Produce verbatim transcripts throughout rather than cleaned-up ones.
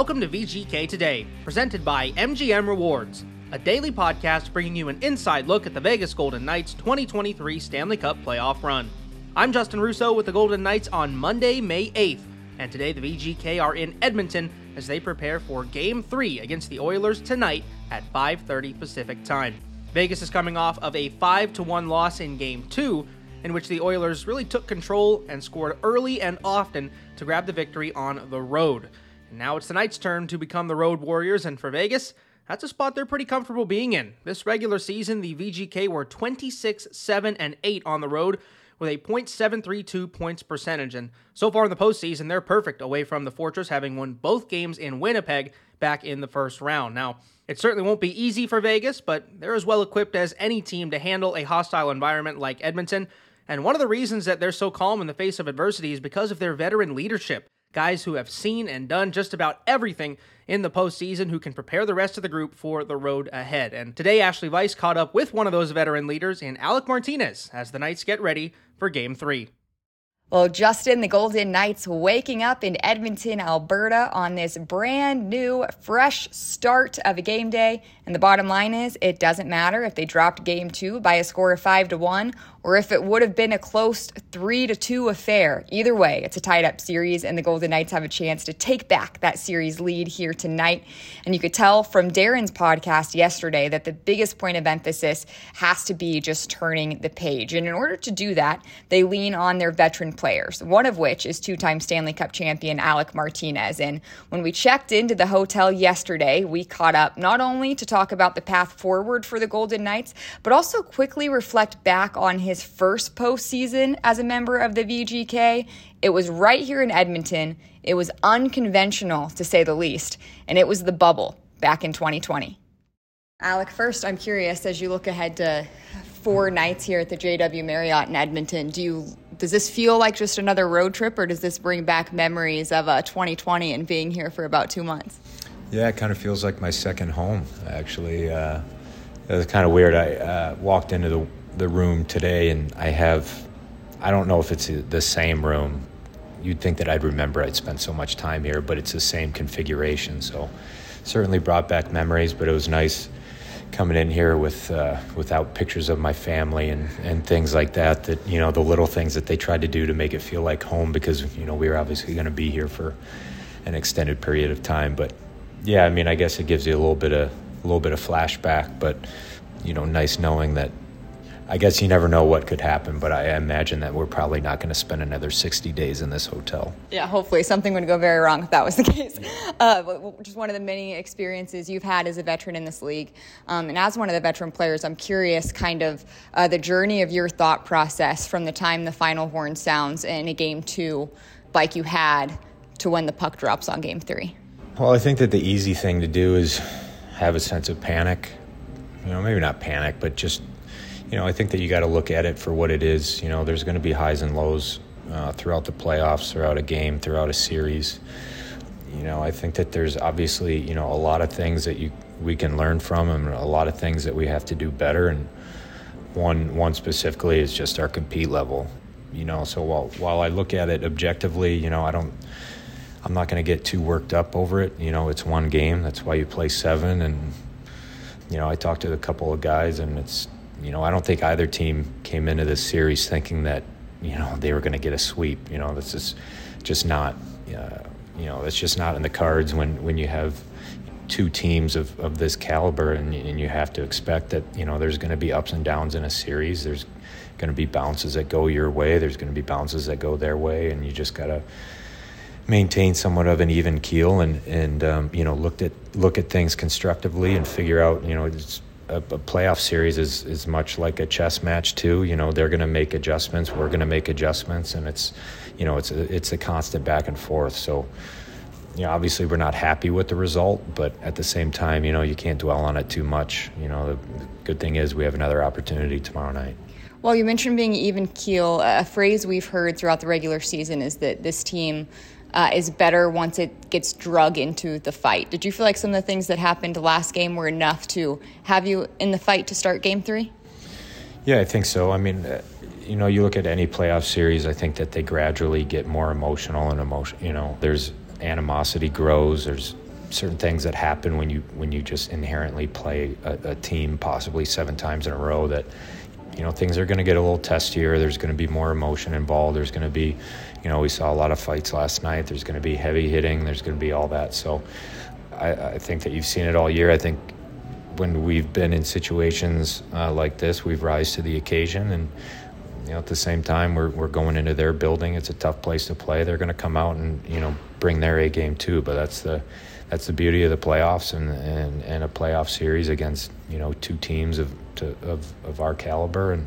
Welcome to V G K Today, presented by M G M Rewards, a daily podcast bringing you an inside look at the Vegas Golden Knights' twenty twenty-three Stanley Cup playoff run. I'm Justin Russo with the Golden Knights on Monday, May eighth, and today the V G K are in Edmonton as they prepare for Game three against the Oilers tonight at five thirty Pacific Time. Vegas is coming off of a five to one loss in Game two, in which the Oilers really took control and scored early and often to grab the victory on the road. Now it's the Knights' turn to become the road warriors, and for Vegas, that's a spot they're pretty comfortable being in. This regular season, the V G K were twenty-six, seven, and eight on the road with a point seven three two points percentage, and so far in the postseason, they're perfect away from the Fortress, having won both games in Winnipeg back in the first round. Now, it certainly won't be easy for Vegas, but they're as well equipped as any team to handle a hostile environment like Edmonton, and one of the reasons that they're so calm in the face of adversity is because of their veteran leadership. Guys who have seen and done just about everything in the postseason who can prepare the rest of the group for the road ahead. And today, Ashley Weiss caught up with one of those veteran leaders in Alec Martinez as the Knights get ready for Game three. Well, Justin, the Golden Knights waking up in Edmonton, Alberta on this brand new, fresh start of a game day. And the bottom line is it doesn't matter if they dropped game two by a score of five to one or if it would have been a close three to two affair. Either way, it's a tied-up series, and the Golden Knights have a chance to take back that series lead here tonight. And you could tell from Darren's podcast yesterday that the biggest point of emphasis has to be just turning the page. And in order to do that, they lean on their veteran players, one of which is two-time Stanley Cup champion Alec Martinez. And when we checked into the hotel yesterday, we caught up not only to talk about the path forward for the Golden Knights, but also quickly reflect back on his first postseason as a member of the V G K. It was right here in Edmonton. It was unconventional, to say the least, and it was the bubble back in twenty twenty. Alec, first, I'm curious, as you look ahead to four nights here at the J W Marriott in Edmonton, do you Does this feel like just another road trip, or does this bring back memories of uh, twenty twenty and being here for about two months? Yeah, it kind of feels like my second home, actually. Uh, it was kind of weird. I uh, walked into the, the room today, and I have, I don't know if it's the same room. You'd think that I'd remember I'd spent so much time here, but it's the same configuration. So certainly brought back memories, but it was nice coming in here with uh, without pictures of my family and, and things like that, that, you know, the little things that they tried to do to make it feel like home, because, you know, we were obviously going to be here for an extended period of time. But yeah, I mean, I guess it gives you a little bit of a little bit of flashback, but, you know, nice knowing that, I guess you never know what could happen, but I imagine that we're probably not going to spend another sixty days in this hotel. Yeah, hopefully something would go very wrong if that was the case. Uh, just one of the many experiences you've had as a veteran in this league. Um, and as one of the veteran players, I'm curious kind of uh, the journey of your thought process from the time the final horn sounds in a game two, like you had, to when the puck drops on game three. Well, I think that the easy thing to do is have a sense of panic. You know, maybe not panic, but just, you know, I think that you got to look at it for what it is. You know, there's going to be highs and lows uh, throughout the playoffs, throughout a game, throughout a series. You know, I think that there's obviously, you know, a lot of things that you we can learn from, and a lot of things that we have to do better. And one one specifically is just our compete level. You know, so while while I look at it objectively, you know, I don't, I'm not going to get too worked up over it. You know, it's one game. That's why you play seven. And you know, I talked to a couple of guys, and it's, you know, I don't think either team came into this series thinking that, you know, they were going to get a sweep. You know, this is just not, uh, you know, it's just not in the cards when, when you have two teams of, of this caliber, and, and you have to expect that, you know, there's going to be ups and downs in a series. There's going to be bounces that go your way. There's going to be bounces that go their way, and you just got to maintain somewhat of an even keel and, and um, you know, look at, look at things constructively and figure out, you know, it's, a playoff series is, is much like a chess match too. You know, they're going to make adjustments. We're going to make adjustments, and it's, you know, it's a, it's a constant back and forth. So, you know, obviously we're not happy with the result, but at the same time, you know, you can't dwell on it too much. You know, the, the good thing is we have another opportunity tomorrow night. Well, you mentioned being even keel. A phrase we've heard throughout the regular season is that this team uh, is better once it gets drug into the fight. Did you feel like some of the things that happened last game were enough to have you in the fight to start game three? Yeah, I think so. I mean, uh, you know, you look at any playoff series, I think that they gradually get more emotional and emotion. You know, there's animosity grows, there's certain things that happen when you when you just inherently play a, a team possibly seven times in a row, that, you know, things are going to get a little testier. There's going to be more emotion involved. There's going to be, you know, we saw a lot of fights last night. There's going to be heavy hitting. There's going to be all that. So I, I think that you've seen it all year. I think when we've been in situations uh, like this, we've risen to the occasion. And, you know, at the same time, we're we're going into their building. It's a tough place to play. They're going to come out and, you know, bring their A game too. But that's the that's the beauty of the playoffs and, and, and a playoff series against, you know, two teams of to, of of our caliber. And,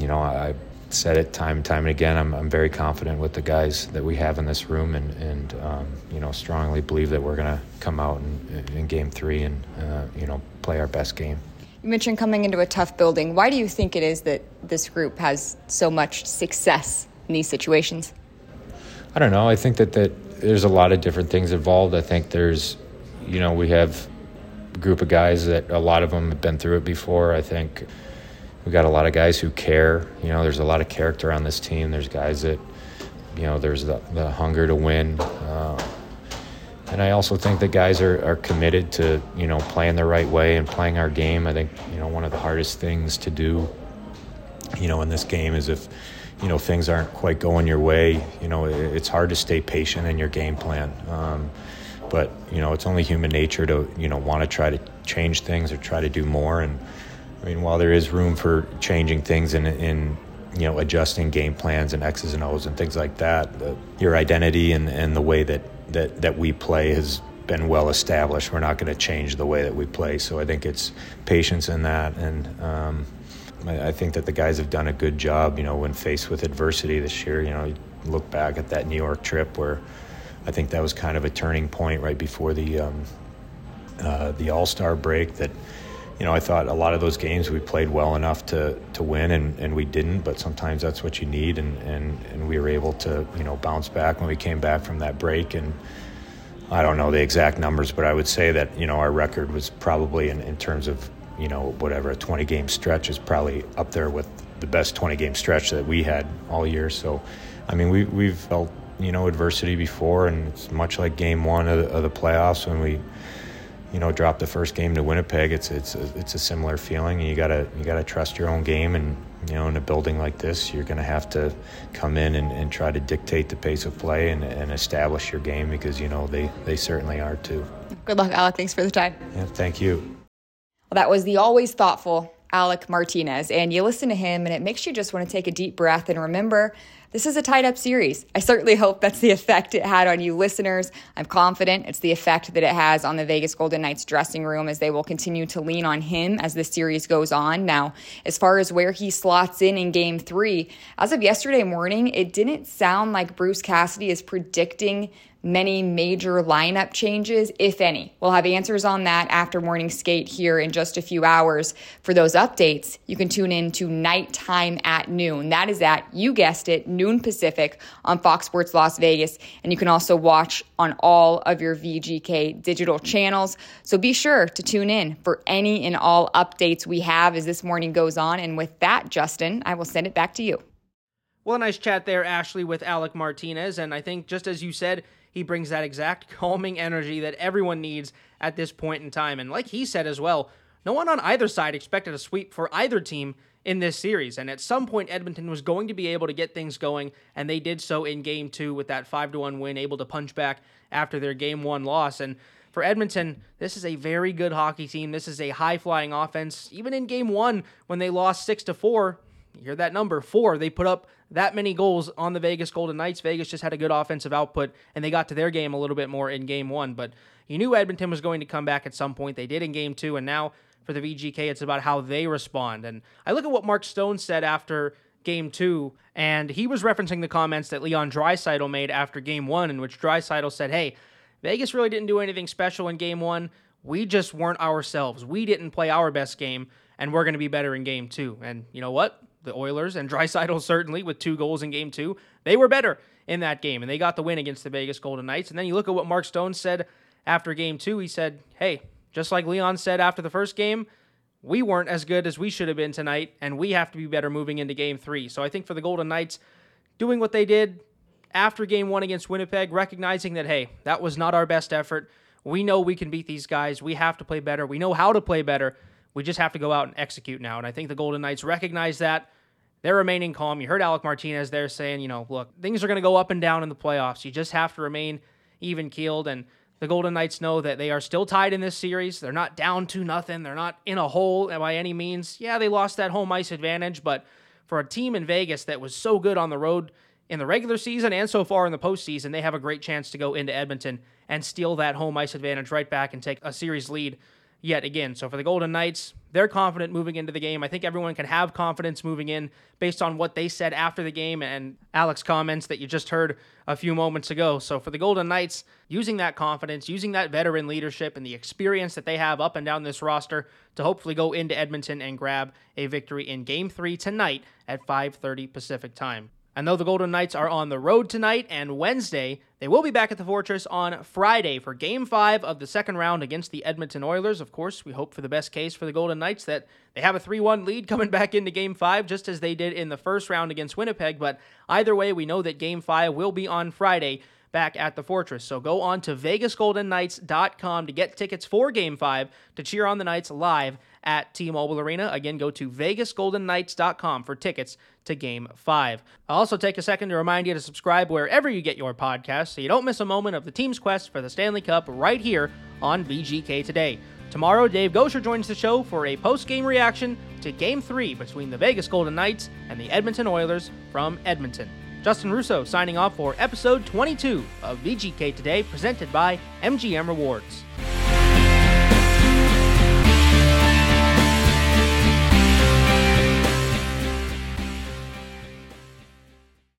you know, I said it time and time and again, I'm I'm very confident with the guys that we have in this room, and and um, you know, strongly believe that we're going to come out in, in game three and uh, you know, play our best game. You mentioned coming into a tough building. Why do you think it is that this group has so much success in these situations? I don't know. I think that, that there's a lot of different things involved. I think there's, you know, we have a group of guys that a lot of them have been through it before. I think we got a lot of guys who care. You know, there's a lot of character on this team. There's guys that, you know, there's the, the hunger to win. Uh, And I also think that guys are, are committed to, you know, playing the right way and playing our game. I think, you know, one of the hardest things to do, you know, in this game is if, you know, things aren't quite going your way, you know, it's hard to stay patient in your game plan. Um, but, you know, it's only human nature to, you know, want to try to change things or try to do more. And, I mean, while there is room for changing things in, in you know, adjusting game plans and X's and O's and things like that, the, your identity and, and the way that, that that we play has been well established. We're not going to change the way that we play. So I think it's patience in that, and um, I, I think that the guys have done a good job, you know, when faced with adversity this year. You know, you look back at that New York trip where I think that was kind of a turning point right before the um, uh, the All-Star break, that, you know, I thought a lot of those games we played well enough to, to win, and, and we didn't, but sometimes that's what you need, and, and, and we were able to, you know, bounce back when we came back from that break. And I don't know the exact numbers, but I would say that, you know, our record was probably in, in terms of, you know, whatever, a twenty-game stretch is probably up there with the best twenty-game stretch that we had all year. So, I mean, we, we've felt, you know, adversity before, and it's much like game one of the, of the playoffs when we, you know, drop the first game to Winnipeg. It's it's a, it's a similar feeling. You gotta you gotta trust your own game, and, you know, in a building like this, you're gonna have to come in and, and try to dictate the pace of play and, and establish your game, because, you know, they they certainly are too. Good luck, Alec. Thanks for the time. Yeah, thank you. Well, that was the always thoughtful Alec Martinez, and you listen to him and it makes you just want to take a deep breath and remember this is a tied up series. I certainly hope that's the effect it had on you listeners. I'm confident it's the effect that it has on the Vegas Golden Knights dressing room, as they will continue to lean on him as this series goes on. Now, as far as where he slots in in game three, as of yesterday morning, it didn't sound like Bruce Cassidy is predicting many major lineup changes, if any. We'll have answers on that after morning skate here in just a few hours. For those updates, you can tune in to Nighttime at Noon. That is at, you guessed it, noon Pacific on Fox Sports Las Vegas. And you can also watch on all of your V G K digital channels. So be sure to tune in for any and all updates we have as this morning goes on. And with that, Justin, I will send it back to you. Well, nice chat there, Ashley, with Alec Martinez. And I think, just as you said, he brings that exact calming energy that everyone needs at this point in time. And like he said as well, no one on either side expected a sweep for either team in this series. And at some point, Edmonton was going to be able to get things going, and they did so in game two with that five to one win, able to punch back after their game one loss. And for Edmonton, this is a very good hockey team. This is a high-flying offense. Even in game one, when they lost six to four, you hear that number, four, they put up that many goals on the Vegas Golden Knights. Vegas just had a good offensive output, and they got to their game a little bit more in game one. But you knew Edmonton was going to come back at some point. They did in game two, and now for the V G K, it's about how they respond. And I look at what Mark Stone said after game two, and he was referencing the comments that Leon Draisaitl made after game one, in which Draisaitl said, hey, Vegas really didn't do anything special in game one. We just weren't ourselves. We didn't play our best game, and we're going to be better in game two. And you know what? The Oilers and Draisaitl, certainly with two goals in game two, they were better in that game, and they got the win against the Vegas Golden Knights. And then you look at what Mark Stone said after game two. He said, hey, just like Leon said after the first game, we weren't as good as we should have been tonight, and we have to be better moving into game three. So I think for the Golden Knights, doing what they did after game one against Winnipeg, recognizing that, hey, that was not our best effort. We know we can beat these guys. We have to play better. We know how to play better. We just have to go out and execute now. And I think the Golden Knights recognize that. They're remaining calm. You heard Alec Martinez there saying, you know, look, things are going to go up and down in the playoffs. You just have to remain even-keeled. And the Golden Knights know that they are still tied in this series. They're not down to nothing. They're not in a hole by any means. Yeah, they lost that home ice advantage, but for a team in Vegas that was so good on the road in the regular season and so far in the postseason, they have a great chance to go into Edmonton and steal that home ice advantage right back and take a series lead yet again. So for the Golden Knights, they're confident moving into the game. I think everyone can have confidence moving in based on what they said after the game and Alec's comments that you just heard a few moments ago. So for the Golden Knights, using that confidence, using that veteran leadership and the experience that they have up and down this roster to hopefully go into Edmonton and grab a victory in Game three tonight at five thirty Pacific Time. And though the Golden Knights are on the road tonight and Wednesday, they will be back at the Fortress on Friday for Game five of the second round against the Edmonton Oilers. Of course, we hope for the best case for the Golden Knights that they have a three one lead coming back into Game five, just as they did in the first round against Winnipeg. But either way, we know that Game five will be on Friday back at the Fortress. So go on to Vegas Golden Knights dot com to get tickets for Game five to cheer on the Knights live at T-Mobile Arena. Again, go to Vegas Golden Knights dot com for tickets to Game five. I'll also take a second to remind you to subscribe wherever you get your podcasts so you don't miss a moment of the team's quest for the Stanley Cup right here on V G K Today. Tomorrow, Dave Gosher joins the show for a post-game reaction to Game three between the Vegas Golden Knights and the Edmonton Oilers from Edmonton. Justin Russo signing off for episode twenty-two of V G K Today, presented by M G M Rewards.